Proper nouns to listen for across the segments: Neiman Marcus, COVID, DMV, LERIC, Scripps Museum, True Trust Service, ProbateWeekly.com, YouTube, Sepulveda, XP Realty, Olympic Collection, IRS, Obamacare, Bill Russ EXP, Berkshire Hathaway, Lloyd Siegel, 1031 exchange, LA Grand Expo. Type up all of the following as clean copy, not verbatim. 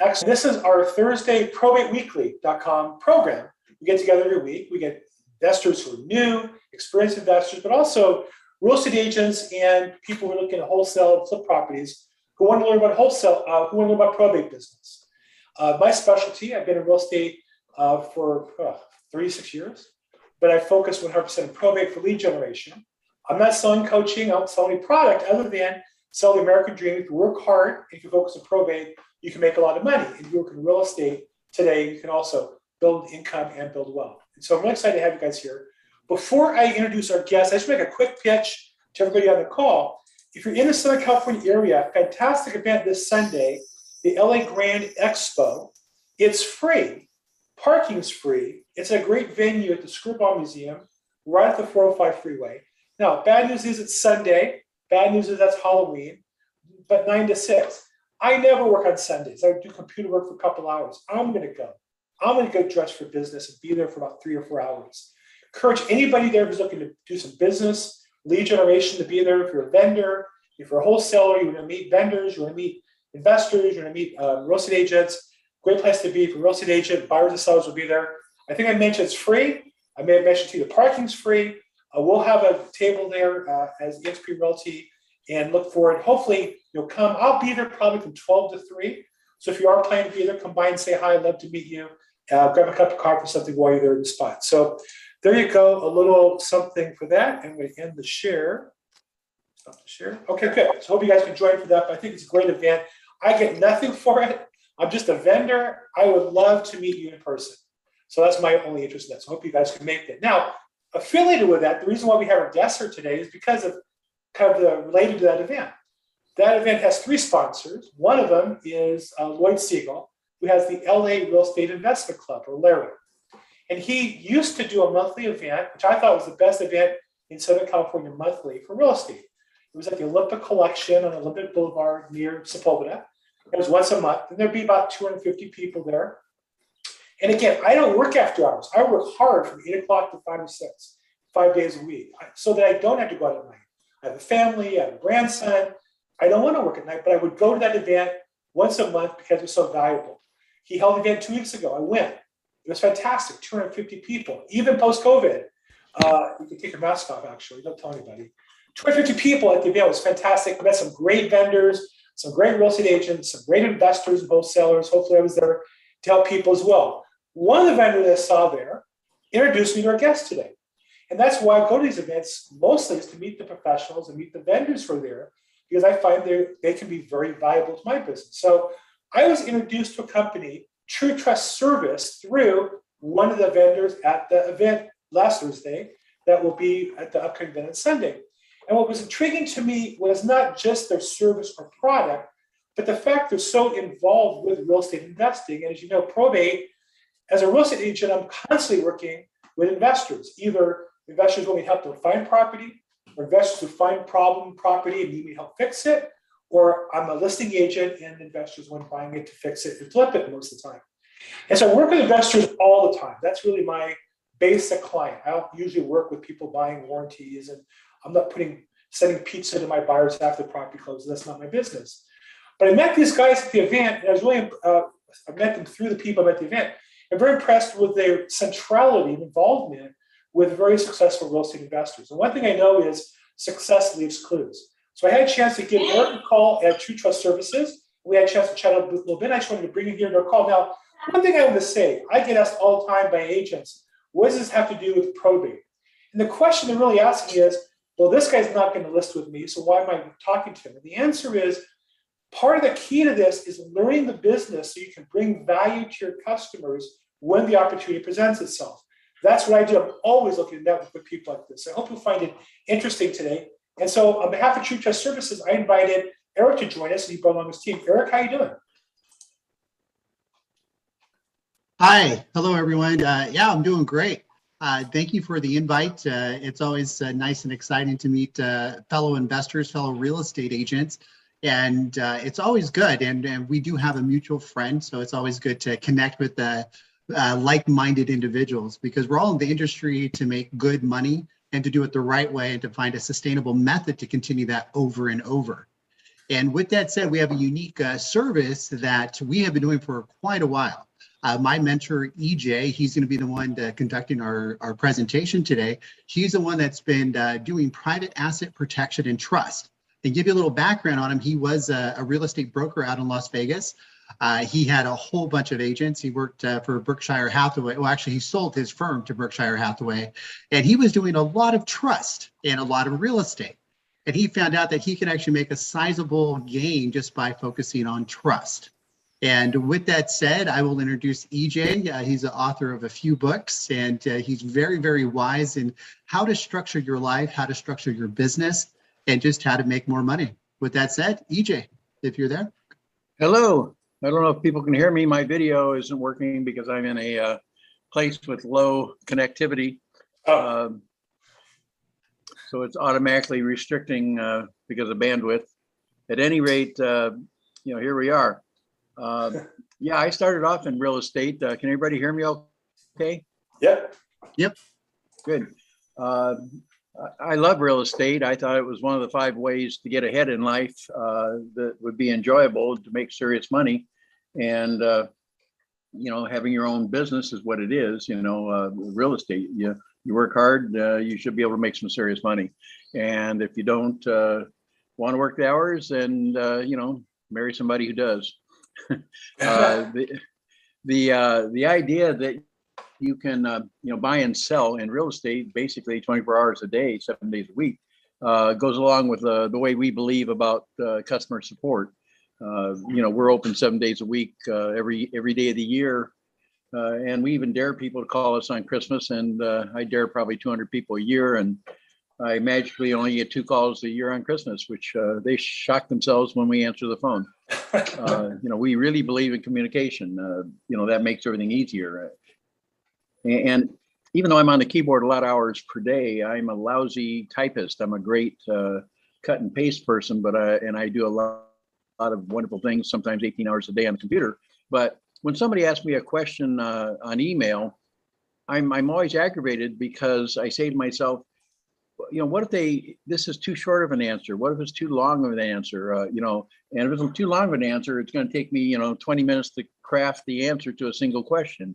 Excellent. This is our Thursday ProbateWeekly.com program. We get together every week. We get investors who are new, experienced investors, but also real estate agents and people who are looking to wholesale flip properties who want to learn about wholesale, who want to learn about probate business. My specialty, I've been in real estate for 36 years, but I focus 100% on probate for lead generation. I'm not selling coaching. I don't sell any product other than sell the American dream. If you work hard, if you focus on probate, you can make a lot of money. If you work in real estate today, you can also build income and build wealth. And so I'm really excited to have you guys here. Before I introduce our guests, I just make a quick pitch to everybody on the call. If you're in the Southern California area, fantastic event this Sunday, the LA Grand Expo. It's free. Parking's free. It's a great venue at the Scripps Museum, right at the 405 freeway. Now, bad news is it's Sunday. Bad news is that's Halloween, but 9 to 6. I never work on Sundays. I do computer work for a couple hours. I'm going to go. I'm going to go dress for business and be there for about 3 or 4 hours. Encourage anybody there who's looking to do some business, lead generation, to be there. If you're a vendor, if you're a wholesaler, you want to meet vendors, you want to meet investors, you want to meet real estate agents. Great place to be for a real estate agent. Buyers and sellers will be there. I think I mentioned it's free. I may have mentioned to you the parking's free. We'll have a table there as XP Realty, and look forward. Hopefully you'll come. I'll be there probably from 12 to 3. So if you are planning to be there, come by and say hi. I'd love to meet you. Grab a cup of coffee or something while you're there in the spot. So there you go, a little something for that. And we end the share. Stop the share. Okay, good. So hope you guys can join for that. But I think it's a great event. I get nothing for it. I'm just a vendor. I would love to meet you in person. So that's my only interest in that. So hope you guys can make that. Now, affiliated with that, the reason why we have our guests here today is because of kind of related to that event. That event has 3 sponsors. One of them is Lloyd Siegel, who has the LA Real Estate Investment Club, or LERIC. And he used to do a monthly event, which I thought was the best event in Southern California monthly for real estate. It was at the Olympic Collection on Olympic Boulevard near Sepulveda. It was once a month, and there'd be about 250 people there. And again, I don't work after hours. I work hard from 8 o'clock to 5 or 6, 5 days a week, so that I don't have to go out at night. I have a family, I have a grandson. I don't want to work at night, but I would go to that event once a month because it was so valuable. He held an event 2 weeks ago. I went. It was fantastic, 250 people, even post-COVID. You can take your mask off, actually. Don't tell anybody. 250 people at the event. It was fantastic. I met some great vendors, some great real estate agents, some great investors and wholesalers. Hopefully I was there to help people as well. One of the vendors I saw there introduced me to our guest today. And that's why I go to these events mostly, is to meet the professionals and meet the vendors who are there, because I find they can be very valuable to my business. So I was introduced to a company, True Trust Service, through one of the vendors at the event last Thursday that will be at the upcoming event on Sunday. And what was intriguing to me was not just their service or product, but the fact they're so involved with real estate investing. And as you know, probate, as a real estate agent, I'm constantly working with investors, either investors who want me to help them find property, or investors who find problem property and need me to help fix it, or I'm a listing agent and investors want buying it to fix it and flip it most of the time. And so I work with investors all the time. That's really my basic client. I don't usually work with people buying warranties, and I'm not sending pizza to my buyers after the property closes. That's not my business. But I met these guys at the event, and I was really I met them through the people at the event. I'm very impressed with their centrality and involvement with very successful real estate investors. And one thing I know is success leaves clues. So I had a chance to give Eric a call at True Trust Services. We had a chance to chat up a little bit. I just wanted to bring you here to our call. Now, one thing I want to say, I get asked all the time by agents, what does this have to do with probate? And the question they're really asking is, well, this guy's not going to list with me, so why am I talking to him? And the answer is, part of the key to this is learning the business so you can bring value to your customers when the opportunity presents itself. That's what I do. I'm always looking to network with people like this. I hope you'll find it interesting today. And so on behalf of True Trust Services, I invited Eric to join us, and he brought along his team. Eric, how are you doing? Hi. Hello, everyone. Yeah, I'm doing great. Thank you for the invite. It's always nice and exciting to meet fellow investors, fellow real estate agents. And it's always good. And we do have a mutual friend, so it's always good to connect with the like-minded individuals, because we're all in the industry to make good money and to do it the right way and to find a sustainable method to continue that over and over. And with that said, we have a unique service that we have been doing for quite a while. My mentor, EJ, he's going to be the one conducting our presentation today. He's the one that's been doing private asset protection and trust. And give you a little background on him, he was a real estate broker out in Las Vegas. He had a whole bunch of agents. He worked for Berkshire Hathaway. Well, actually, he sold his firm to Berkshire Hathaway. And he was doing a lot of trust and a lot of real estate. And he found out that he could actually make a sizable gain just by focusing on trust. And with that said, I will introduce EJ. He's the author of a few books, and he's very, very wise in how to structure your life, how to structure your business, and just how to make more money. With that said, EJ, if you're there. Hello. I don't know if people can hear me. My video isn't working because I'm in a place with low connectivity. So it's automatically restricting because of bandwidth. At any rate, you know, here we are. Yeah, I started off in real estate. Can everybody hear me okay? Yep. Yep. Good. I love real estate. I thought it was one of the 5 ways to get ahead in life that would be enjoyable to make serious money. And, you know, having your own business is what it is, you know, real estate. You work hard, you should be able to make some serious money. And if you don't want to work the hours, and, you know, marry somebody who does. The idea that you can you know, buy and sell in real estate basically 24 hours a day, 7 days a week, goes along with the way we believe about customer support. You know, we're open 7 days a week, every day of the year, and we even dare people to call us on Christmas, and I dare probably 200 people a year, and I magically only get 2 calls a year on Christmas, which they shock themselves when we answer the phone. You know, we really believe in communication. You know, that makes everything easier. And even though I'm on the keyboard a lot of hours per day, I'm a lousy typist. I'm a great cut and paste person, but I do a lot of wonderful things, sometimes 18 hours a day on the computer. But when somebody asks me a question on email, I'm always aggravated because I say to myself, you know, what if this is too short of an answer? What if it's too long of an answer? You know, and if it's too long of an answer, it's going to take me, you know, 20 minutes to craft the answer to a single question.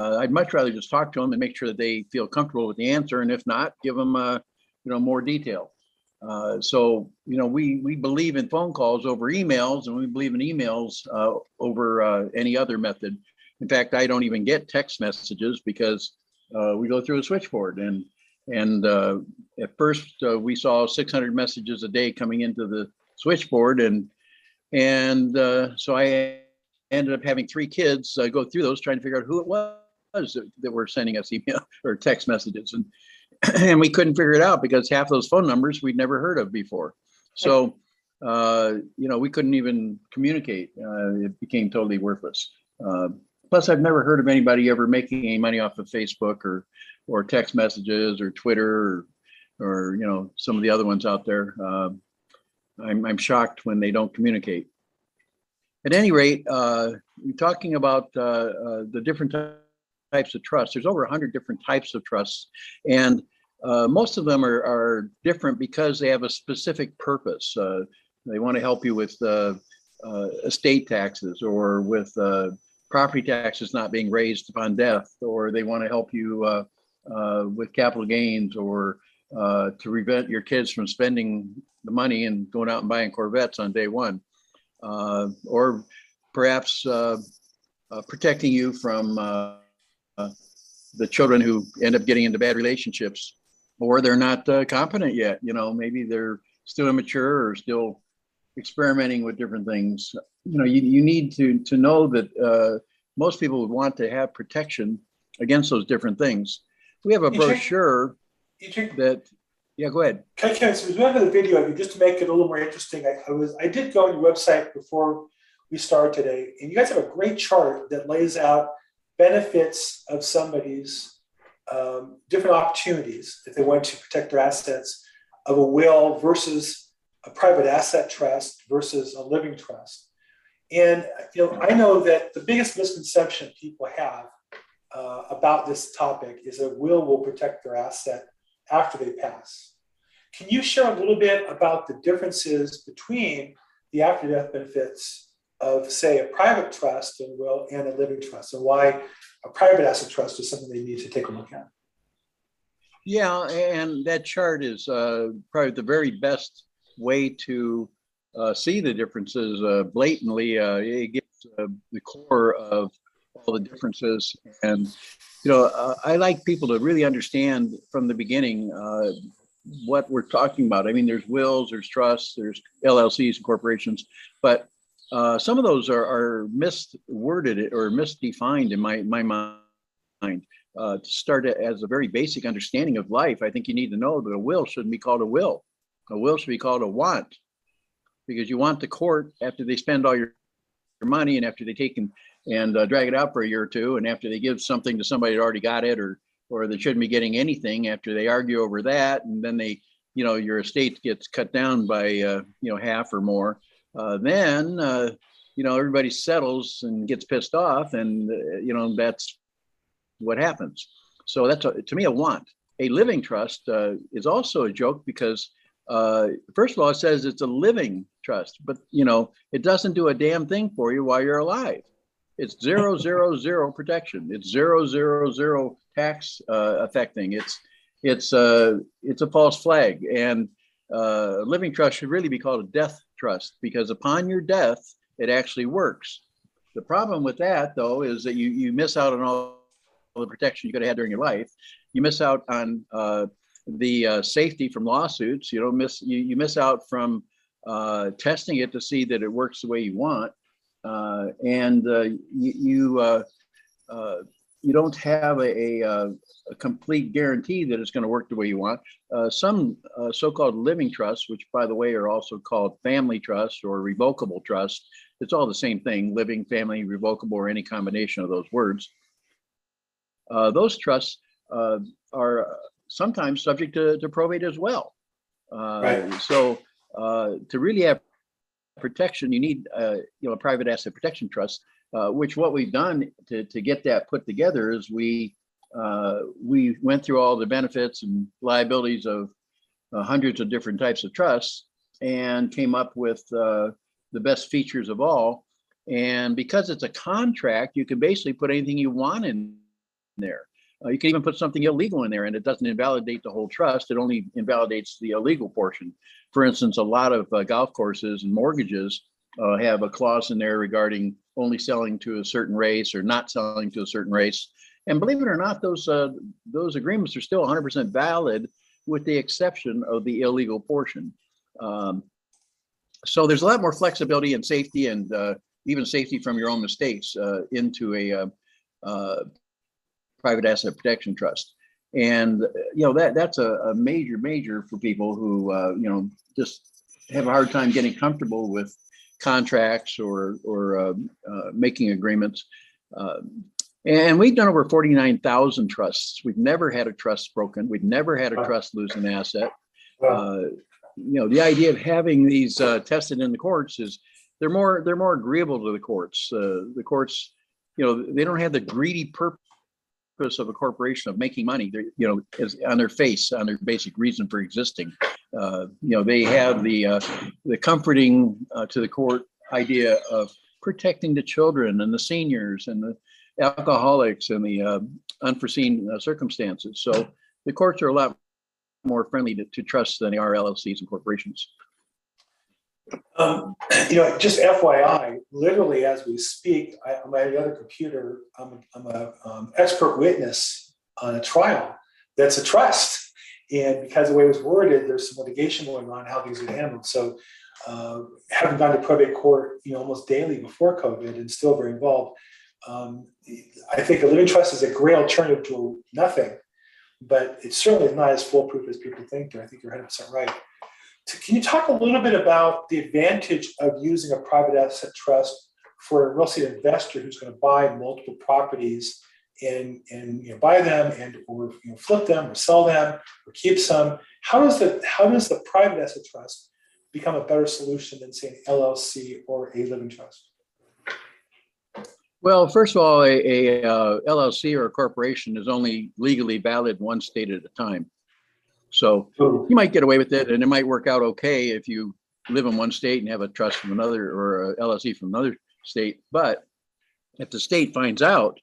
I'd much rather just talk to them and make sure that they feel comfortable with the answer. And if not, give them, you know, more detail. So, you know, we believe in phone calls over emails, and we believe in emails over any other method. In fact, I don't even get text messages because we go through a switchboard. And at first we saw 600 messages a day coming into the switchboard. And so I ended up having 3 kids go through those, trying to figure out who it was that were sending us email or text messages. And we couldn't figure it out because half those phone numbers we'd never heard of before. So, you know, we couldn't even communicate. It became totally worthless. Plus, I've never heard of anybody ever making any money off of Facebook or text messages or Twitter or you know, some of the other ones out there. I'm shocked when they don't communicate. At any rate, talking about the different types of trusts, there's over 100 different types of trusts, and most of them are different because they have a specific purpose. They want to help you with estate taxes or with property taxes not being raised upon death, or they want to help you with capital gains, or to prevent your kids from spending the money and going out and buying Corvettes on day one, or perhaps protecting you from the children who end up getting into bad relationships, or they're not competent yet. You know, maybe they're still immature or still experimenting with different things. You know, you need to know that most people would want to have protection against those different things. We have a brochure that, yeah, go ahead. Okay, so remember the video, I mean, just to make it a little more interesting, I did go on your website before we started today, and you guys have a great chart that lays out benefits of somebody's different opportunities if they want to protect their assets of a will versus a private asset trust versus a living trust. And you know, I know that the biggest misconception people have about this topic is that a will protect their asset after they pass. Can you share a little bit about the differences between the after-death benefits of, say, a private trust and will and a living trust, and why a private asset trust is something they need to take a look at? Yeah, and that chart is probably the very best way to see the differences blatantly. It gives the core of all the differences. And, you know, I like people to really understand from the beginning what we're talking about. I mean, there's wills, there's trusts, there's LLCs and corporations, but some of those are misworded or misdefined in my mind. To start as a very basic understanding of life, I think you need to know that a will shouldn't be called a will. A will should be called a want, because you want the court, after they spend all your money and after they take and drag it out for a year or two, and after they give something to somebody that already got it, or they shouldn't be getting anything, after they argue over that, and then they, you know, your estate gets cut down by you know, half or more, then you know, everybody settles and gets pissed off, and you know, that's what happens. So that's to me a want. A living trust is also a joke, because first of all, it says it's a living trust, but you know, it doesn't do a damn thing for you while you're alive. It's 0, 0, 0 protection. It's 0, 0, 0 tax affecting. It's a false flag. And a living trust should really be called a death trust, because upon your death, it actually works. The problem with that, though, is that you miss out on all the protection you could have had during your life. You miss out on the safety from lawsuits. You don't miss you miss out from testing it to see that it works the way you want, and you don't have a complete guarantee that it's going to work the way you want. Some so-called living trusts, which by the way are also called family trusts or revocable trusts, it's all the same thing: living, family, revocable, or any combination of those words. Those trusts are sometimes subject to probate as well. Right. So to really have protection, you need you know, a private asset protection trust, which what we've done to get that put together is we went through all the benefits and liabilities of hundreds of different types of trusts and came up with the best features of all. And because it's a contract, you can basically put anything you want in there. You can even put something illegal in there, and it doesn't invalidate the whole trust. It only invalidates the illegal portion. For instance, a lot of golf courses and mortgages have a clause in there regarding only selling to a certain race or not selling to a certain race. And believe it or not, those agreements are still 100% valid, with the exception of the illegal portion. So there's a lot more flexibility and safety, and even safety from your own mistakes into a private asset protection trust. And you know, that's a major for people who you know, just have a hard time getting comfortable with contracts or making agreements. And we've done over 49,000 trusts. We've never had a trust broken. We've never had a trust lose an asset. You know, the idea of having these tested in the courts is they're more agreeable to the courts. The courts, you know, they don't have the greedy purpose of a corporation of making money, you know, is on their face, on their basic reason for existing. You know, they have the comforting to the court idea of protecting the children and the seniors and the alcoholics and the unforeseen circumstances. So the courts are a lot more friendly to trusts than they are LLCs and corporations. You know, just FYI, literally as we speak, on my other computer, I'm an expert witness on a trial that's a trust. And because the way it was worded, there's some litigation going on how these are handled. So having gone to probate court, you know, almost daily before COVID and still very involved, I think a living trust is a great alternative to nothing, but it's certainly not as foolproof as people think. I think you're 100% right. Can you talk a little bit about the advantage of using a private asset trust for a real estate investor who's going to buy multiple properties and you know, buy them and or you know, flip them or sell them or keep some? How does the private asset trust become a better solution than say an LLC or a living trust? Well, first of all, a LLC or a corporation is only legally valid one state at a time. So you might get away with it, and it might work out okay if you live in one state and have a trust from another, or a LLC from another state. But if the state finds out,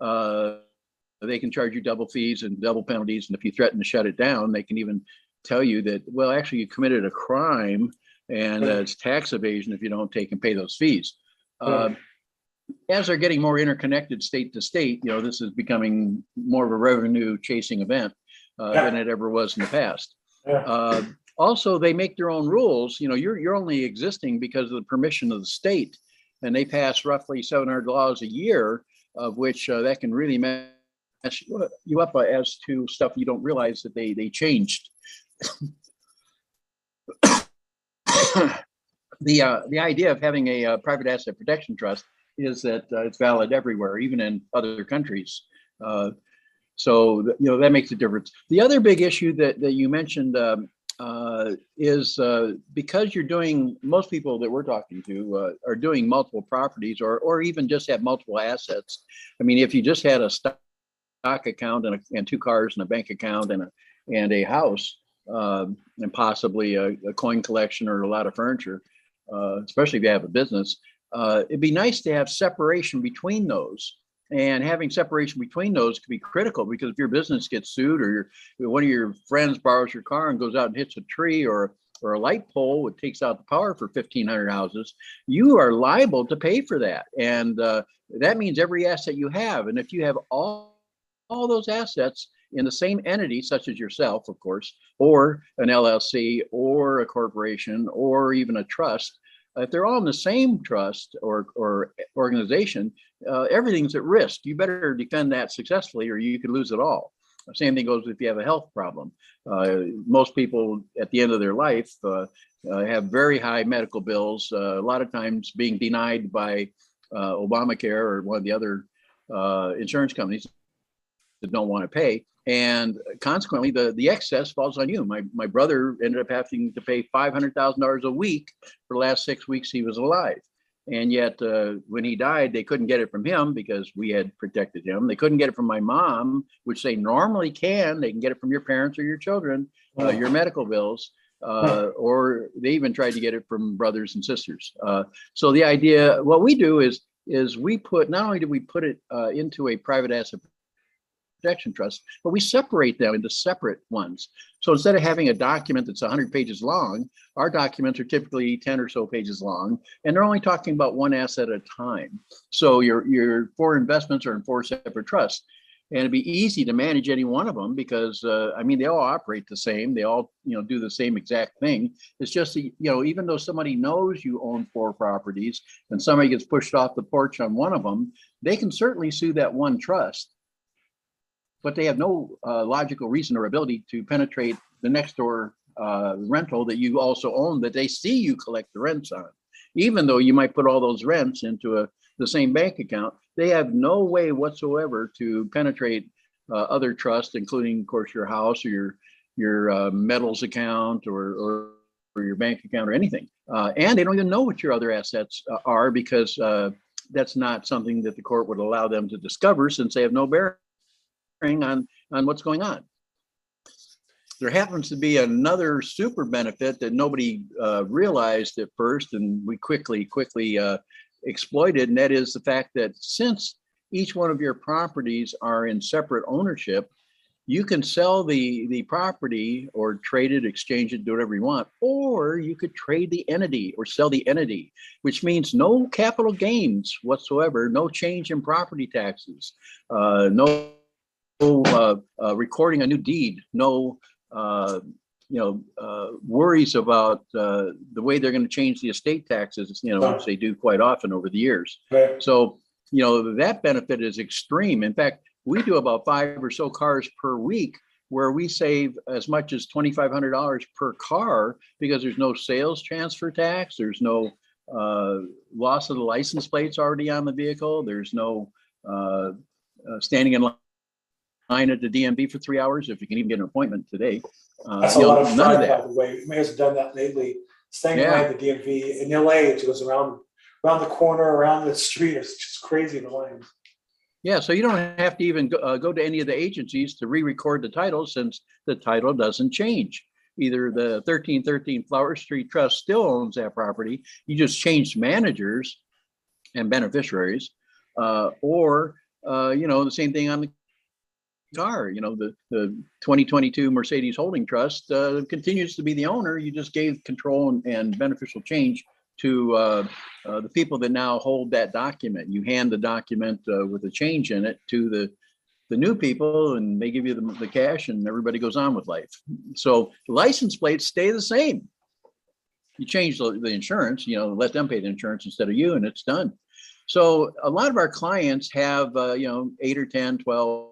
they can charge you double fees and double penalties. And if you threaten to shut it down, they can even tell you that, well, actually, you committed a crime, and it's tax evasion if you don't take and pay those fees. As they're getting more interconnected state to state, you know, this is becoming more of a revenue chasing event than it ever was in the past. Also, they make their own rules. You know, you're only existing because of the permission of the state, and they pass roughly 700 laws a year, of which that can really mess you up as to stuff you don't realize that they changed. The idea of having a private asset protection trust is that it's valid everywhere, even in other countries. So you know, that makes a difference. The other big issue that you mentioned is because you're doing, most people that we're talking to are doing multiple properties, or even just have multiple assets. I mean, if you just had a stock account and two cars and a bank account and a house, and possibly a coin collection or a lot of furniture, especially if you have a business, it'd be nice to have separation between those. And having separation between those could be critical, because if your business gets sued, or one of your friends borrows your car and goes out and hits a tree or a light pole, it takes out the power for 1,500 houses, you are liable to pay for that. And that means every asset you have. And if you have all those assets in the same entity, such as yourself, of course, or an LLC, or a corporation, or even a trust, if they're all in the same trust or organization, everything's at risk. You better defend that successfully, or you could lose it all. The same thing goes if you have a health problem. Most people at the end of their life have very high medical bills, a lot of times being denied by Obamacare or one of the other insurance companies that don't want to pay. And consequently, the excess falls on you. My brother ended up having to pay $500,000 a week for the last 6 weeks he was alive. And yet when he died, they couldn't get it from him because we had protected him. They couldn't get it from my mom, which they normally can. They can get it from your parents or your children, your medical bills, or they even tried to get it from brothers and sisters. So the idea, what we do is we put, not only do we put it into a private asset protection trust, but we separate them into separate ones. So instead of having a document that's 100 pages long, our documents are typically 10 or so pages long, and they're only talking about one asset at a time. So your four investments are in four separate trusts, and it'd be easy to manage any one of them because I mean, they all operate the same. They all, you know, do the same exact thing. It's just, you know, even though somebody knows you own four properties and somebody gets pushed off the porch on one of them, they can certainly sue that one trust, but they have no logical reason or ability to penetrate the next door rental that you also own, that they see you collect the rents on. Even though you might put all those rents into the same bank account, they have no way whatsoever to penetrate other trusts, including, of course, your house or your metals account or your bank account or anything. And they don't even know what your other assets are, because that's not something that the court would allow them to discover, since they have no bearing on what's going on. There happens to be another super benefit that nobody realized at first, and we quickly exploited, and that is the fact that since each one of your properties are in separate ownership, you can sell the property or trade it, exchange it, do whatever you want, or you could trade the entity or sell the entity, which means no capital gains whatsoever, no change in property taxes, no recording a new deed, no worries about the way they're going to change the estate taxes, you know, which they do quite often over the years. So, you know, that benefit is extreme. In fact, we do about 5 or so cars per week, where we save as much as $2,500 per car, because there's no sales transfer tax, there's no loss of the license plates already on the vehicle, there's no standing in line at the DMV for 3 hours, if you can even get an appointment today. That's a lot of fun, none of that. By the way, mayors have done that lately. Staying in line at the DMV in LA, it goes around the corner, around the street. It's just crazy in the lines. Yeah, so you don't have to even go to any of the agencies to re-record the title, since the title doesn't change. Either the 1313 Flower Street Trust still owns that property, you just changed managers and beneficiaries, or you know, the same thing on the car. You know, the 2022 Mercedes Holding Trust continues to be the owner. You just gave control and beneficial change to the people that now hold that document. You hand the document with a change in it to the new people, and they give you the cash, and everybody goes on with life. So license plates stay the same. You change the insurance, you know, let them pay the insurance instead of you, and it's done. So a lot of our clients have, you know, 8 or 10, 12,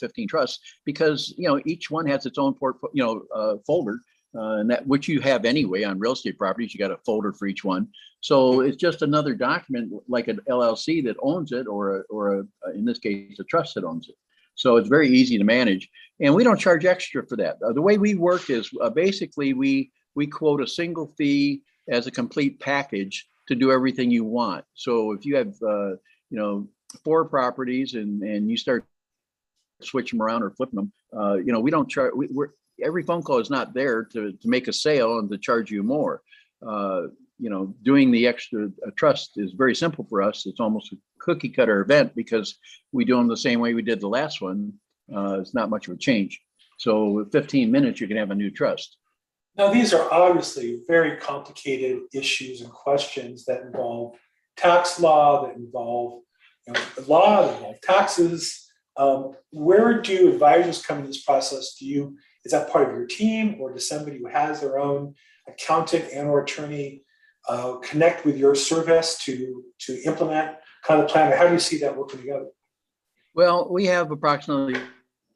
15 trusts, because, you know, each one has its own portfolio, you know, folder. And that, which you have anyway on real estate properties, you got a folder for each one. So it's just another document, like an LLC that owns it, or in this case, a trust that owns it. So it's very easy to manage, and we don't charge extra for that. The way we work is basically we quote a single fee as a complete package to do everything you want. So if you have you know, 4 properties and you start switching them around or flipping them, you know, we don't charge. Every phone call is not there to make a sale and to charge you more. You know, doing the extra trust is very simple for us. It's almost a cookie cutter event, because we do them the same way we did the last one. It's not much of a change. So with 15 minutes, you can have a new trust. Now, these are obviously very complicated issues and questions that involve tax law, that involve, you know, law, that involve taxes. Where do advisors come in this process? Do you? Is that part of your team, or does somebody who has their own accountant and or attorney connect with your service to implement kind of the plan? Or how do you see that working together? Well, we have approximately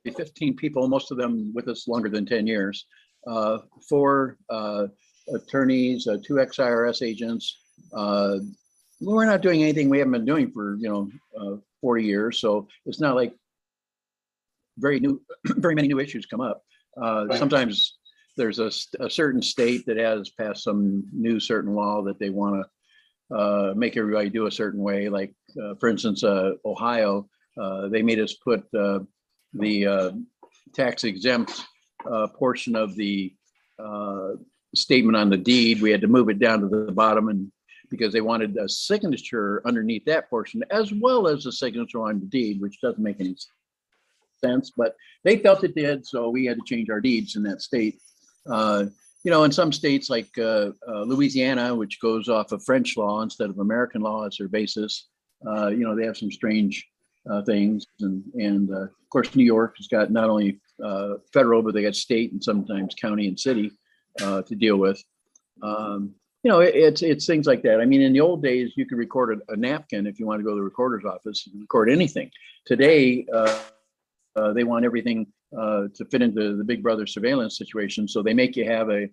15 people, most of them with us longer than 10 years, 4 attorneys, 2 ex-IRS agents. We're not doing anything we haven't been doing for, you know, 40 years. So it's not like very many new issues come up. Sometimes there's a certain state that has passed some new certain law that they want to make everybody do a certain way. Like, for instance, Ohio, they made us put the tax exempt portion of the statement on the deed. We had to move it down to the bottom, and because they wanted a signature underneath that portion, as well as a signature on the deed, which doesn't make any sense, but they felt it did, so we had to change our deeds in that state. You know, in some states like Louisiana, which goes off of French law instead of American law as their basis, you know, they have some strange things, and of course New York has got not only federal, but they got state and sometimes county and city to deal with. You know, it's things like that. I mean, in the old days, you could record a napkin if you want to go to the recorder's office and record anything. Today, they want everything to fit into the Big Brother surveillance situation. So they make you have a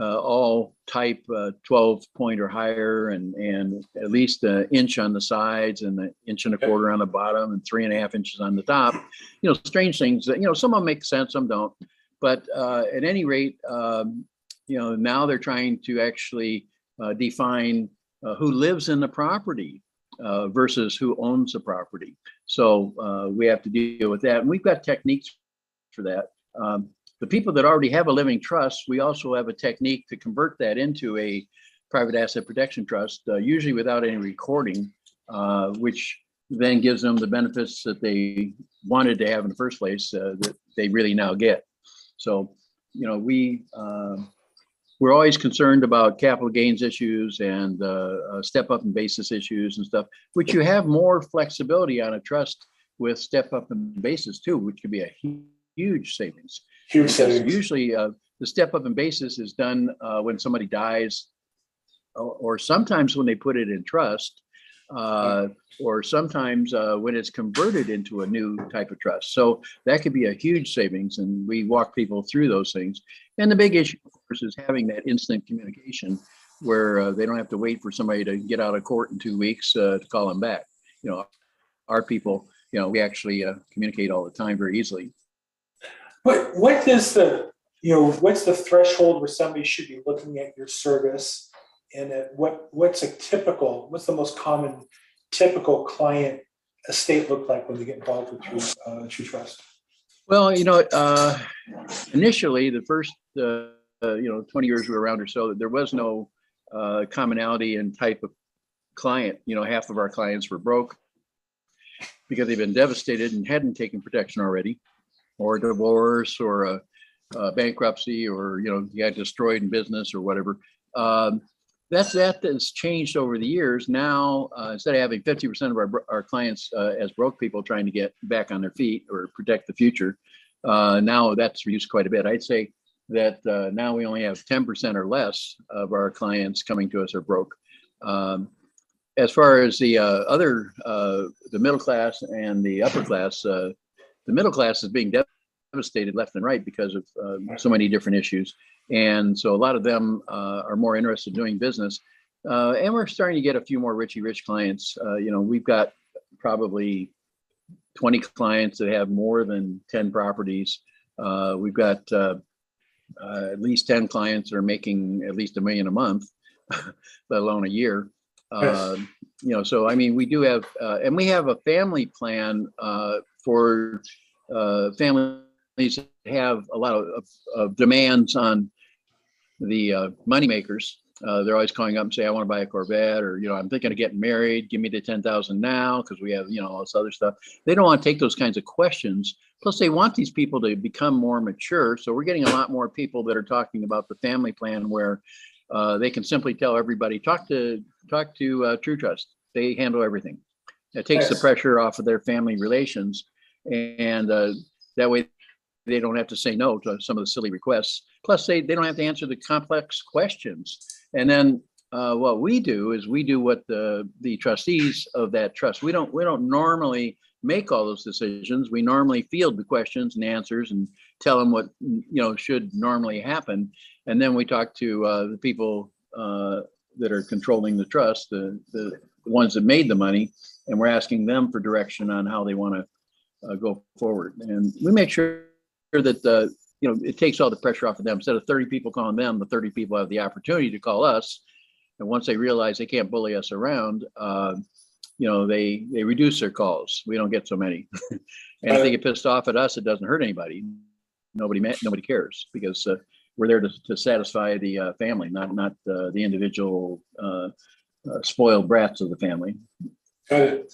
all type 12 point or higher, and at least an inch on the sides, and an inch and a quarter on the bottom, and 3.5 inches on the top. You know, strange things that, you know, some of them make sense, some don't. But at any rate, you know, now they're trying to actually define who lives in the property versus who owns the property. So we have to deal with that, and we've got techniques for that. The people that already have a living trust, we also have a technique to convert that into a private asset protection trust, usually without any recording, which then gives them the benefits that they wanted to have in the first place that they really now get. So, you know, we're always concerned about capital gains issues and step up in basis issues and stuff, which you have more flexibility on a trust with step up in basis too, which could be a huge savings. Huge savings. Usually the step up in basis is done when somebody dies, or sometimes when they put it in trust, or sometimes when it's converted into a new type of trust. So that could be a huge savings, and we walk people through those things. And the big issue, of course, is having that instant communication where they don't have to wait for somebody to get out of court in 2 weeks to call them back. You know, our people, you know, we actually communicate all the time very easily. But what is the, you know, what's the threshold where somebody should be looking at your service, and at what's the most common typical client estate look like when they get involved with True Trust? Well, you know, initially the first, 20 years we were around or so, there was no commonality in type of client. You know, half of our clients were broke because they've been devastated and hadn't taken protection already, or divorce, or bankruptcy, or, you know, you got destroyed in business or whatever. That has changed over the years. Now, instead of having 50% of our clients as broke people trying to get back on their feet or protect the future, now that's reduced quite a bit. I'd say that now we only have 10% or less of our clients coming to us are broke. As far as the other, the middle class and the upper class, the middle class is being devastated left and right because of so many different issues. And so a lot of them are more interested in doing business. And we're starting to get a few more Richie Rich clients. You know, we've got probably 20 clients that have more than 10 properties. We've got at least 10 clients that are making at least $1 million a month, let alone a year. Yes. You know, so I mean, we do have, and we have a family plan for families that have a lot of demands on the moneymakers. They're always calling up and say, I want to buy a Corvette, or, you know, I'm thinking of getting married, give me the 10,000 now, because we have, you know, all this other stuff. They don't want to take those kinds of questions. Plus, they want these people to become more mature. So we're getting a lot more people that are talking about the family plan, where they can simply tell everybody, talk to True Trust. They handle everything. It takes the pressure off of their family relations, and that way they don't have to say no to some of the silly requests. Plus, they don't have to answer the complex questions. And then what we do is we do what the trustees of that trust. We don't normally make all those decisions. We normally field the questions and answers and tell them what, you know, should normally happen. And then we talk to the people that are controlling the trust, the ones that made the money, and we're asking them for direction on how they want to go forward. And we make sure that you know, it takes all the pressure off of them. Instead of 30 people calling them, the 30 people have the opportunity to call us. And once they realize they can't bully us around, you know, they reduce their calls. We don't get so many. And if they get pissed off at us, it doesn't hurt anybody. Nobody cares, because we're there to satisfy the family, not the individual spoiled brats of the family. Got it.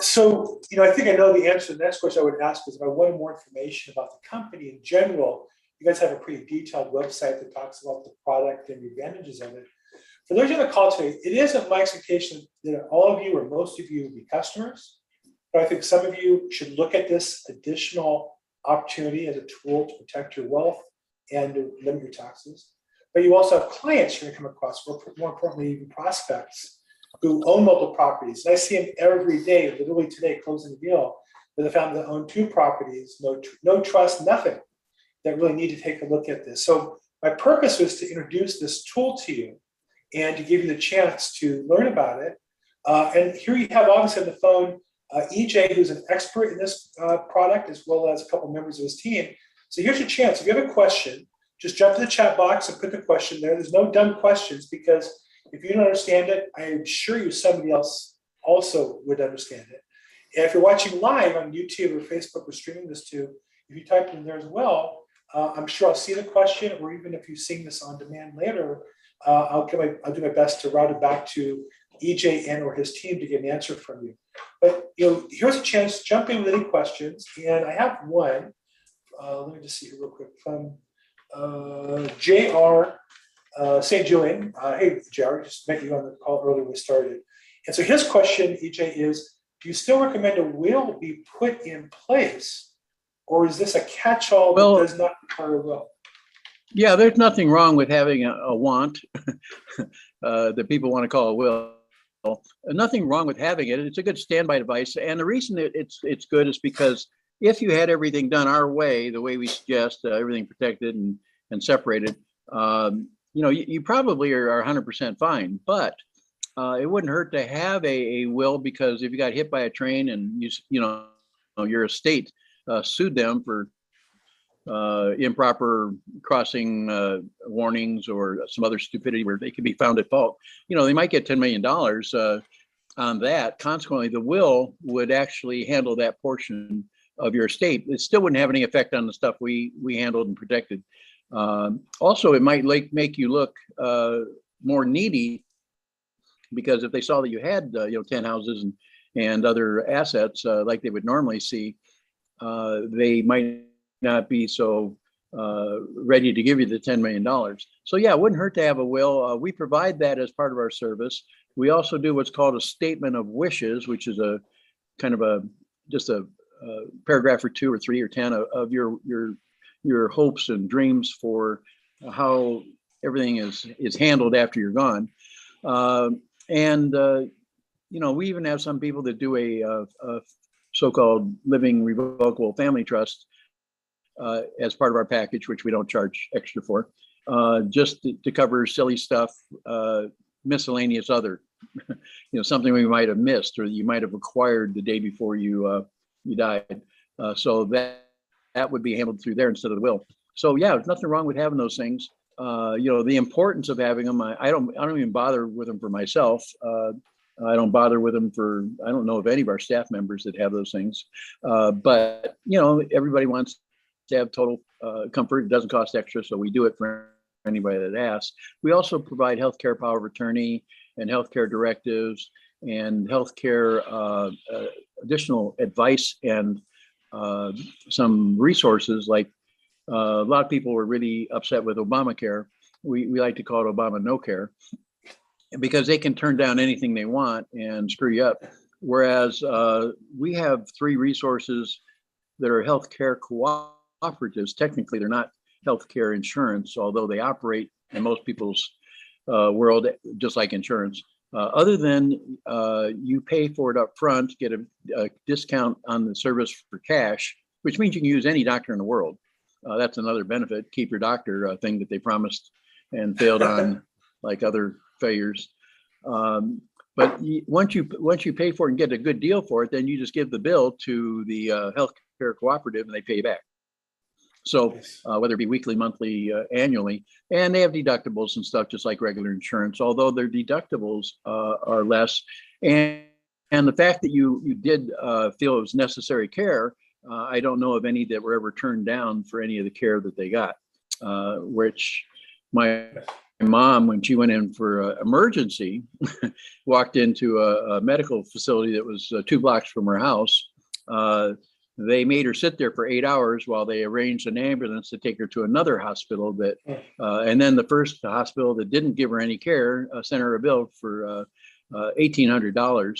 So, you know, I think I know the answer to the next question I would ask was, if I wanted more information about the company in general, you guys have a pretty detailed website that talks about the product and the advantages of it. For those who have a call today, it isn't my expectation that all of you or most of you will be customers, but I think some of you should look at this additional opportunity as a tool to protect your wealth and to limit your taxes. But you also have clients you're going to come across, more importantly, even prospects who own multiple properties. And I see them every day, literally today, closing a deal with a family that owned 2 properties, no trust, nothing, that really need to take a look at this. So my purpose was to introduce this tool to you and to give you the chance to learn about it. And here you have, obviously, on the phone, EJ, who's an expert in this product, as well as a couple members of his team. So here's your chance. If you have a question, just jump to the chat box and put the question there. There's no dumb questions, because if you don't understand it, I'm sure you somebody else also would understand it. And if you're watching live on YouTube or Facebook, we're streaming this too, if you type in there as well, I'm sure I'll see the question, or even if you've seen this on demand later, I'll do my best to route it back to EJ and or his team to get an answer from you. But, you know, here's a chance to jump in with any questions. And I have one. Let me just see it real quick from JR. St. Julian. Hey, Jared, just met you on the call earlier when we started. And so his question, EJ, is, do you still recommend a will be put in place, or is this a catch-all that does not require a will? Yeah, there's nothing wrong with having a want that people want to call a will. Nothing wrong with having it. It's a good standby device. And the reason it's good is because if you had everything done our way, the way we suggest, everything protected and separated, you know, you probably are 100% fine, but it wouldn't hurt to have a will, because if you got hit by a train and you know, your estate sued them for improper crossing warnings or some other stupidity where they could be found at fault, you know, they might get $10 million on that. Consequently, the will would actually handle that portion of your estate. It still wouldn't have any effect on the stuff we handled and protected. Also, it might make you look more needy, because if they saw that you had 10 houses and other assets like they would normally see, they might not be so ready to give you the $10 million. So yeah, it wouldn't hurt to have a will. We provide that as part of our service. We also do what's called a statement of wishes, which is a kind of a paragraph or two or three or 10 of your hopes and dreams for how everything is handled after you're gone. We even have some people that do a so-called living revocable family trust as part of our package, which we don't charge extra for, just to cover silly stuff, miscellaneous other, something we might have missed or you might have acquired the day before you died. So that would be handled through there instead of the will. So yeah, there's nothing wrong with having those things. The importance of having them, I don't even bother with them for myself. I don't bother with them for, I don't know of any of our staff members that have those things. But, everybody wants to have total comfort. It doesn't cost extra, so we do it for anybody that asks. We also provide healthcare power of attorney and healthcare directives and healthcare additional advice and some resources like a lot of people were really upset with Obamacare. We like to call it Obama No Care, because they can turn down anything they want and screw you up. Whereas we have three resources that are healthcare cooperatives. Technically, they're not healthcare insurance, although they operate in most people's world just like insurance. Other than you pay for it up front, get a discount on the service for cash, which means you can use any doctor in the world. That's another benefit. Keep your doctor thing that they promised and failed on, like other failures. But once you pay for it and get a good deal for it, then you just give the bill to the healthcare cooperative and they pay you back. So whether it be weekly, monthly, annually, and they have deductibles and stuff just like regular insurance, although their deductibles are less. And the fact that you did feel it was necessary care, I don't know of any that were ever turned down for any of the care that they got, which my mom, when she went in for an emergency, walked into a medical facility that was 2 blocks from her house. They made her sit there for 8 hours while they arranged an ambulance to take her to another hospital. And then the first hospital that didn't give her any care sent her a bill for $1,800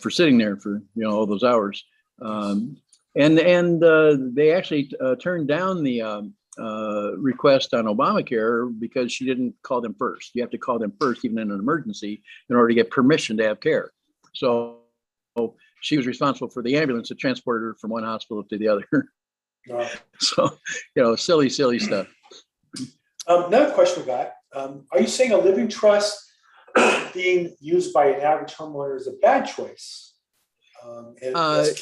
for sitting there for all those hours. They actually turned down the request on Obamacare because she didn't call them first. You have to call them first, even in an emergency, in order to get permission to have care. So she was responsible for the ambulance that transported her from one hospital to the other. Wow. So, silly stuff. Another question we got, are you saying a living trust being used by an average homeowner is a bad choice? It's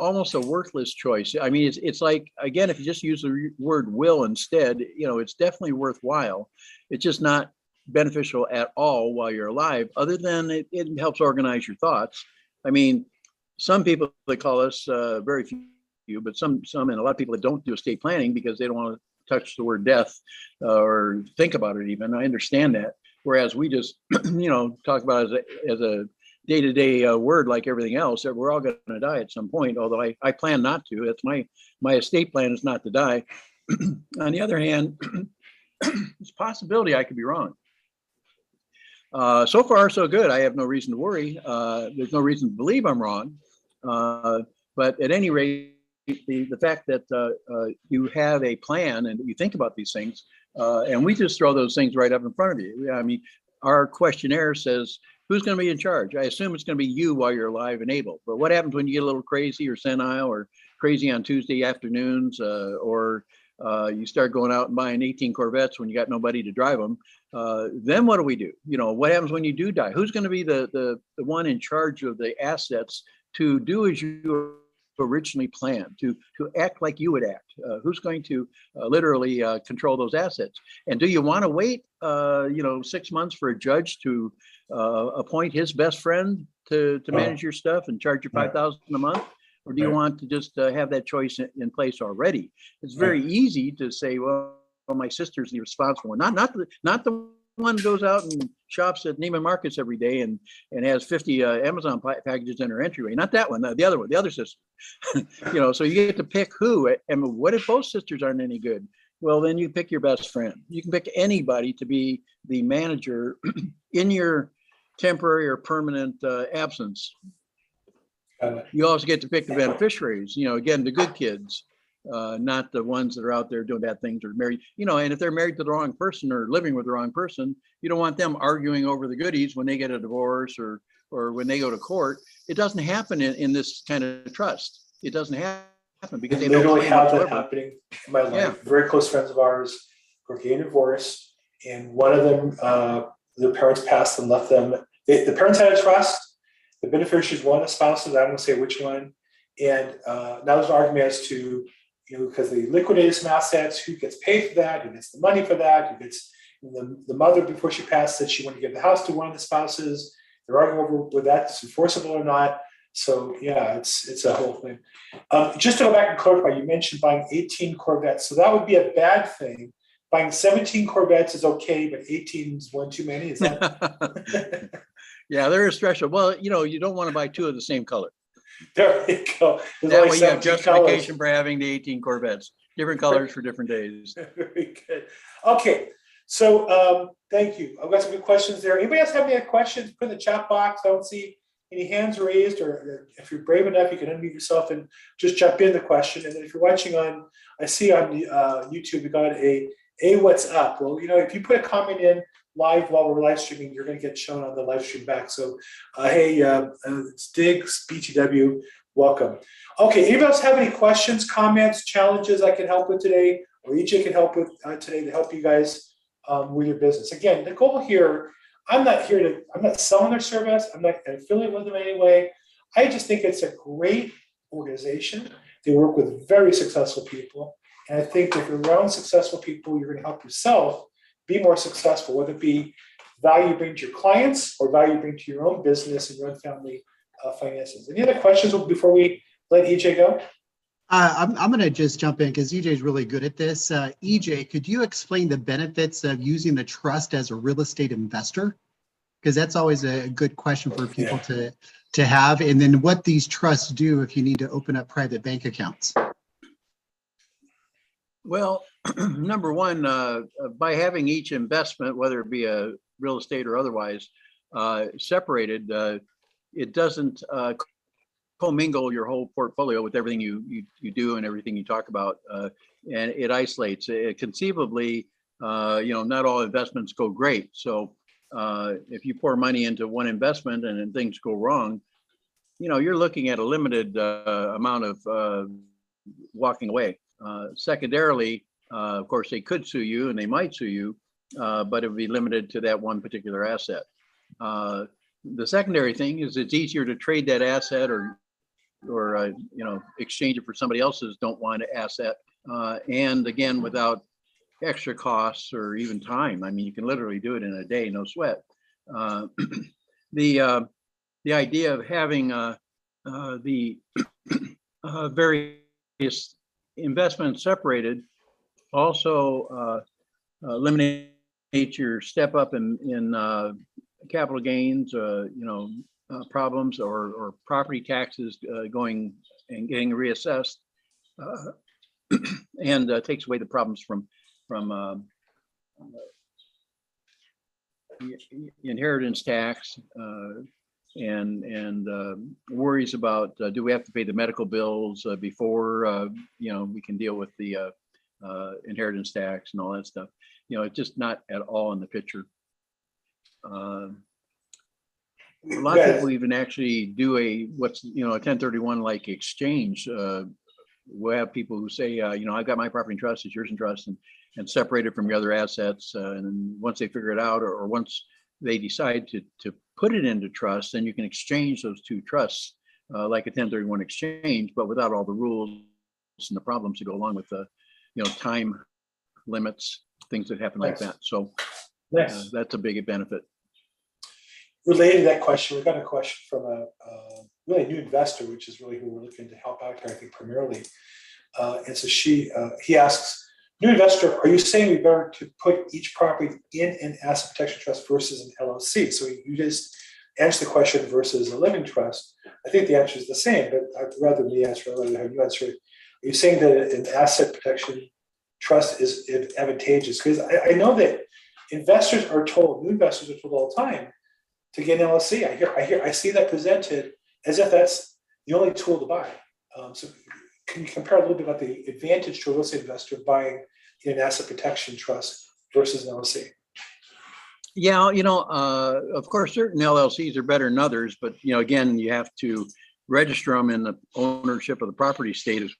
almost a worthless choice. I mean, it's like, again, if you just use the word will instead, it's definitely worthwhile. It's just not beneficial at all while you're alive, other than it helps organize your thoughts. I mean, some people that call us, very few, but some and a lot of people that don't do estate planning because they don't want to touch the word death or think about it even. I understand that. Whereas we just, talk about it as a day-to-day word like everything else, that we're all going to die at some point, although I plan not to. That's my estate plan is not to die. On the other hand, it's a possibility I could be wrong. So far, so good. I have no reason to worry. There's no reason to believe I'm wrong. But at any rate, the fact that you have a plan and you think about these things, and we just throw those things right up in front of you. I mean, our questionnaire says, who's going to be in charge? I assume it's going to be you while you're alive and able. But what happens when you get a little crazy or senile or crazy on Tuesday afternoons or you start going out and buying 18 Corvettes when you got nobody to drive them? Then what do we do? What happens when you do die? Who's going to be the one in charge of the assets to do as you originally planned, to act like you would act. Who's going to literally control those assets? And do you want to wait, 6 months for a judge to appoint his best friend to manage your stuff and charge you $5,000 a month? Or do you want to just have that choice in place already? It's very easy to say, well, my sister's the responsible one. Not the one goes out and shops at Neiman Marcus every day and has 50 Amazon packages in her entryway. Not that one, the other one, the other sister. So you get to pick who. And what if both sisters aren't any good? Well, then you pick your best friend. You can pick anybody to be the manager in your temporary or permanent absence. You also get to pick the beneficiaries, again, the good kids. Not the ones that are out there doing bad things or married, and if they're married to the wrong person or living with the wrong person, you don't want them arguing over the goodies when they get a divorce or when they go to court. It doesn't happen in this kind of trust. It doesn't happen because they literally have that happening in my life. Yeah. Very close friends of ours were getting divorced, and one of them, their parents passed and left them. The parents had a trust. The beneficiaries won the spouses. I don't say which one. And now there's an argument as to, because they liquidated some assets, who gets paid for that, who gets the money for that, who gets the mother before she passed said she wanted to give the house to one of the spouses. They're arguing over whether that's enforceable or not. So yeah, it's a whole thing. Just to go back and clarify, you mentioned buying 18 Corvettes. So that would be a bad thing. Buying 17 Corvettes is okay, but 18 is one too many. Is that? Yeah, there is threshold. Well, you don't want to buy two of the same color. There you go. There's that way you have justification for having the 18 Corvettes, different colors for different days. Very good. Okay. So thank you. I've got some good questions there. Anybody else have any questions? Put in the chat box. I don't see any hands raised, or if you're brave enough, you can unmute yourself and just jump in the question. And then if you're watching I see on YouTube, we got a what's up. Well, if you put a comment in live while we're live streaming, you're going to get shown on the live stream back. So, hey, it's Diggs, BTW, welcome. Okay, anybody else have any questions, comments, challenges I can help with today, or EJ can help with today to help you guys with your business? Again, the goal here, I'm not selling their service. I'm not an affiliate with them in any way. I just think it's a great organization. They work with very successful people. And I think if you're around successful people, you're going to help yourself be more successful, whether it be value you bring to your clients or value you bring to your own business and your own family finances. Any other questions before we let EJ go? I'm going to just jump in because EJ is really good at this. EJ, could you explain the benefits of using the trust as a real estate investor? Because that's always a good question for people to have. And then what these trusts do if you need to open up private bank accounts. Well, number one, by having each investment, whether it be a real estate or otherwise, separated, it doesn't commingle your whole portfolio with everything you do and everything you talk about, and it isolates. Conceivably, not all investments go great. So if you pour money into one investment and then things go wrong, you're looking at a limited amount of walking away. Secondarily, of course, they could sue you and they might sue you, but it would be limited to that one particular asset. The secondary thing is it's easier to trade that asset or exchange it for somebody else's don't want an asset. And again, without extra costs or even time. I mean, you can literally do it in a day, no sweat. The idea of having the various investment separated also eliminates your step up in capital gains, problems or property taxes going and getting reassessed, and takes away the problems from inheritance tax and worries about do we have to pay the medical bills before we can deal with the inheritance tax and all that stuff. It's just not at all in the picture. A lot of people even actually do a 1031 like exchange. We'll have people who say I've got my property in trust, it's yours in trust, and separate it from your other assets, and once they figure it out or once they decide to put it into trust, then you can exchange those two trusts like a 1031 exchange, but without all the rules and the problems that go along with the, time limits, things that happen like that. So that's a big benefit. Related to that question, we got a question from a really new investor, which is really who we're looking to help out here, I think, primarily. And so he asks, new investor, are you saying we better to put each property in an asset protection trust versus an LLC? So you just answer the question versus a living trust. I think the answer is the same, but I'd rather me answer it, I'd rather have you answer it. Are you saying that an asset protection trust is advantageous? Because I know that investors are told, new investors are told all the time, to get an LLC. I see that presented as if that's the only tool to buy. So can you compare a little bit about the advantage to a real estate investor buying in an asset protection trust versus an LLC? Yeah, of course, certain LLCs are better than others, but again, you have to register them in the ownership of the property state as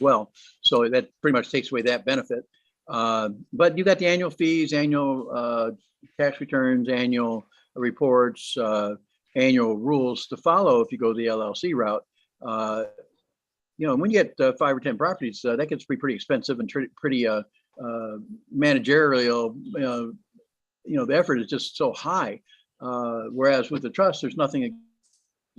well. So that pretty much takes away that benefit. But you got the annual fees, annual tax returns, annual reports, annual rules to follow if you go the LLC route. When you get 5 or 10 properties, that gets to be pretty expensive and pretty managerial. The effort is just so high. Whereas with the trust, there's nothing that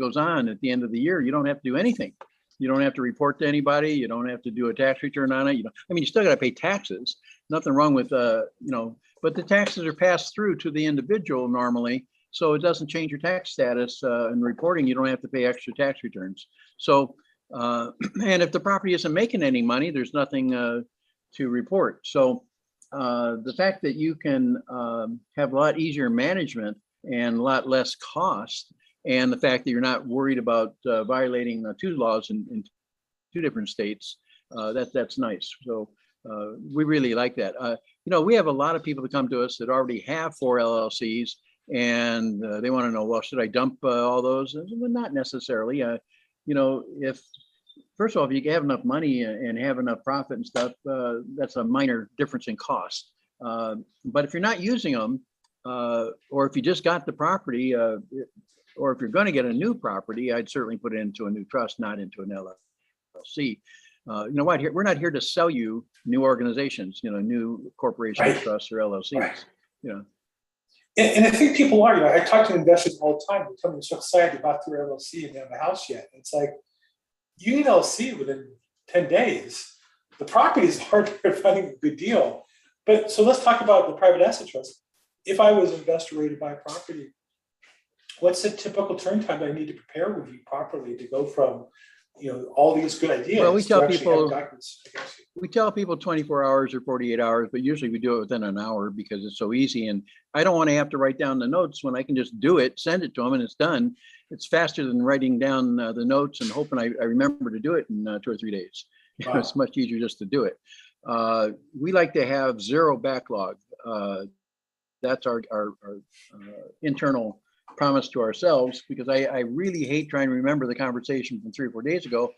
goes on at the end of the year. You don't have to do anything. You don't have to report to anybody. You don't have to do a tax return on it. You still got to pay taxes. Nothing wrong with but the taxes are passed through to the individual normally, so it doesn't change your tax status and reporting. You don't have to pay extra tax returns. So, and if the property isn't making any money, there's nothing to report. So, the fact that you can have a lot easier management and a lot less cost, and the fact that you're not worried about violating two laws in two different states, that's nice. So, we really like that. We have a lot of people that come to us that already have 4 LLCs, and they want to know, well, should I dump all those? Well, not necessarily. If first of all, if you have enough money and have enough profit and stuff, that's a minor difference in cost. But if you're not using them, or if you just got the property, or if you're going to get a new property, I'd certainly put it into a new trust, not into an LLC. We're not here to sell you new organizations, new corporations, trusts, or LLCs. Right. And I think people are. I talk to investors all the time. They tell me they're so excited about their LLC and they don't have a house yet. It's like, you need LLC within 10 days. The property is harder to find a good deal. But so let's talk about the private asset trust. If I was an investor ready to buy a property, what's the typical turn time that I need to prepare with you properly to go from all these good ideas? Well, we tell people 24 hours or 48 hours, but usually we do it within an hour because it's so easy. And I don't want to have to write down the notes when I can just do it, send it to them, and it's done. It's faster than writing down the notes and hoping I remember to do it in 2 or 3 days. Wow. It's much easier just to do it. We like to have zero backlog. That's our internal promise to ourselves, because I really hate trying to remember the conversation from 3 or 4 days ago.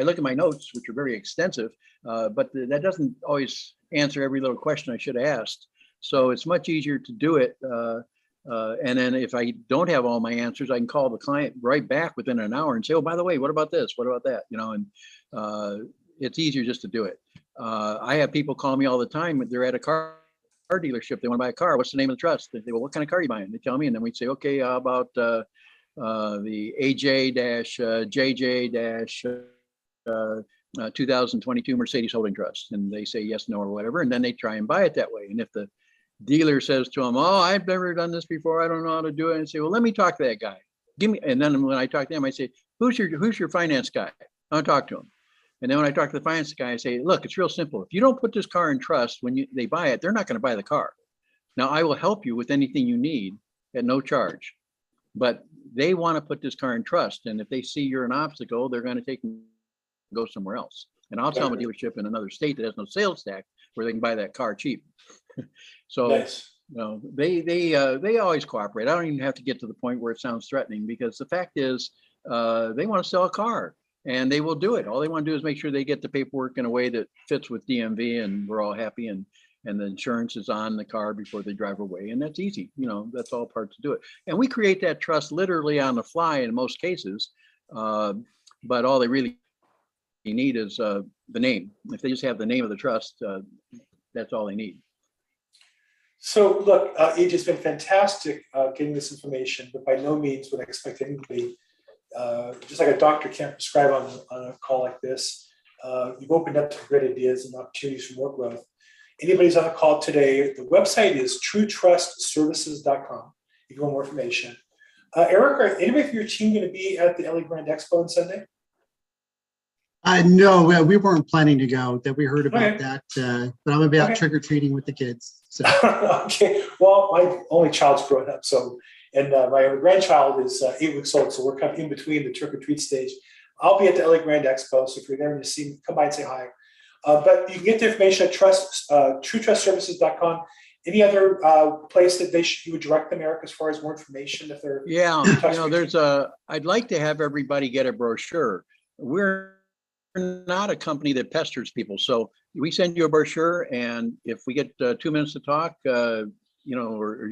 I look at my notes, which are very extensive, but that doesn't always answer every little question I should have asked. So it's much easier to do it. And then if I don't have all my answers, I can call the client right back within an hour and say, oh, by the way, what about this? What about that? And it's easier just to do it. I have people call me all the time. They're at a car dealership, they want to buy a car. What's the name of the trust? They say, well, what kind of car are you buying? They tell me, and then we say, okay, how about the AJ-JJ-2022 Mercedes Holding Trust? And they say yes, no, or whatever, and then they try and buy it that way. And if the dealer says to them, oh, I've never done this before, I don't know how to do it, and say, well, let me talk to that guy. And then when I talk to him, I say, who's your finance guy? I'll talk to him. And then when I talk to the finance guy, I say, look, it's real simple. If you don't put this car in trust, when they buy it, they're not going to buy the car. Now, I will help you with anything you need at no charge. But they want to put this car in trust. And if they see you're an obstacle, they're going to take and go somewhere else. And I'll tell them a dealership in another state that has no sales tax where they can buy that car cheap. So they always cooperate. I don't even have to get to the point where it sounds threatening, because the fact is they want to sell a car. And they will do it. All they want to do is make sure they get the paperwork in a way that fits with DMV, and we're all happy, and the insurance is on the car before they drive away. And that's easy. That's all part to do it. And we create that trust literally on the fly in most cases. But all they really need is the name. If they just have the name of the trust, that's all they need. So look, AJ, it's been fantastic getting this information, but by no means would I expect anybody, just like a doctor can't prescribe on a call like this, you've opened up to great ideas and opportunities for more growth. Anybody's on a call today, the website is truetrustservices.com if you want more information. Eric, are anybody from your team going to be at the LA Grand Expo on Sunday? No, we weren't planning to go. That we heard about that, but I'm about trick-or-treating with the kids. So. Okay. Well, my only child's grown up, so and my grandchild is 8 weeks old, so we're kind of in between the trick-or-treat stage. I'll be at the LA Grand Expo, so if you're there to see me, come by and say hi. But you can get the information at TrueTrustServices.com. Any other place that you would direct them, Eric, as far as more information? If they're I'd like to have everybody get a brochure. We're not a company that pesters people, so we send you a brochure, and if we get 2 minutes to talk, or you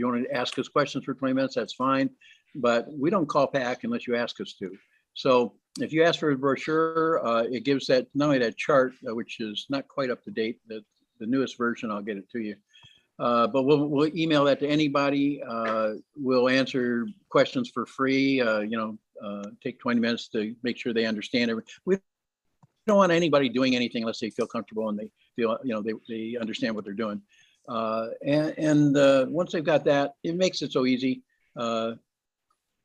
want to ask us questions for 20 minutes, that's fine, but we don't call back unless you ask us to. So if you ask for a brochure, it gives that, not only that chart, which is not quite up to date, the newest version, I'll get it to you, but we'll email that to anybody. We'll answer questions for free, take 20 minutes to make sure they understand everything. We don't want anybody doing anything unless they feel comfortable and they feel, they understand what they're doing. And once they've got that, it makes it so easy. A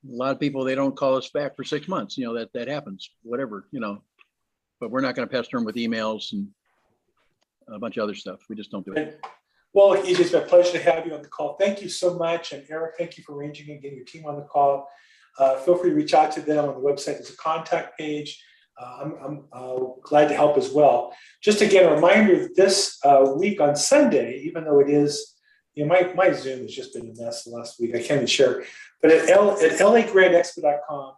lot of people, they don't call us back for 6 months. That happens, whatever, but we're not going to pester them with emails and a bunch of other stuff. We just don't do it. Well, EJ, it's my pleasure to have you on the call. Thank you so much. And Eric, thank you for arranging and getting your team on the call. Feel free to reach out to them on the website. There's a contact page. I'm glad to help as well. Just again, a reminder, this week on Sunday, even though it is, my Zoom has just been a mess the last week, I can't even share, but at LAGrandExpo.com,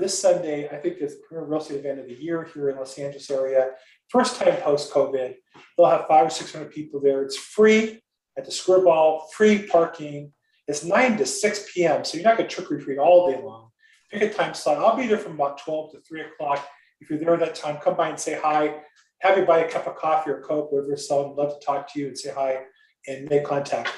this Sunday, I think it's the premier real estate event of the year here in Los Angeles area, first time post-COVID. They'll have 500 or 600 people there. It's free at the square ball, free parking. It's 9 to 6 p.m., so you're not going to trick or treat all day long. Pick a time slot. I'll be there from about 12 to 3 o'clock. If you're there at that time, come by and say hi. Have you buy a cup of coffee or Coke, whatever it's selling. I'd love to talk to you and say hi and make contact.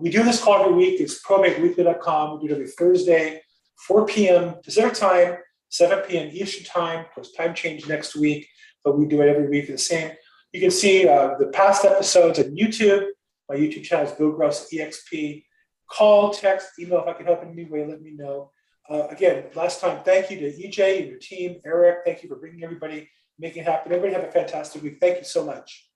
We do this call every week. It's ProbateWeekly.com. We do it every Thursday, 4 p.m. Pacific time, 7 p.m. Eastern time. Of course, time change next week, but we do it every week the same. You can see the past episodes on YouTube. My YouTube channel is Bill Russ EXP. Call, text, email. If I can help in any way, let me know. Again, last time, thank you to EJ and your team, Eric. Thank you for bringing everybody, making it happen. Everybody have a fantastic week. Thank you so much.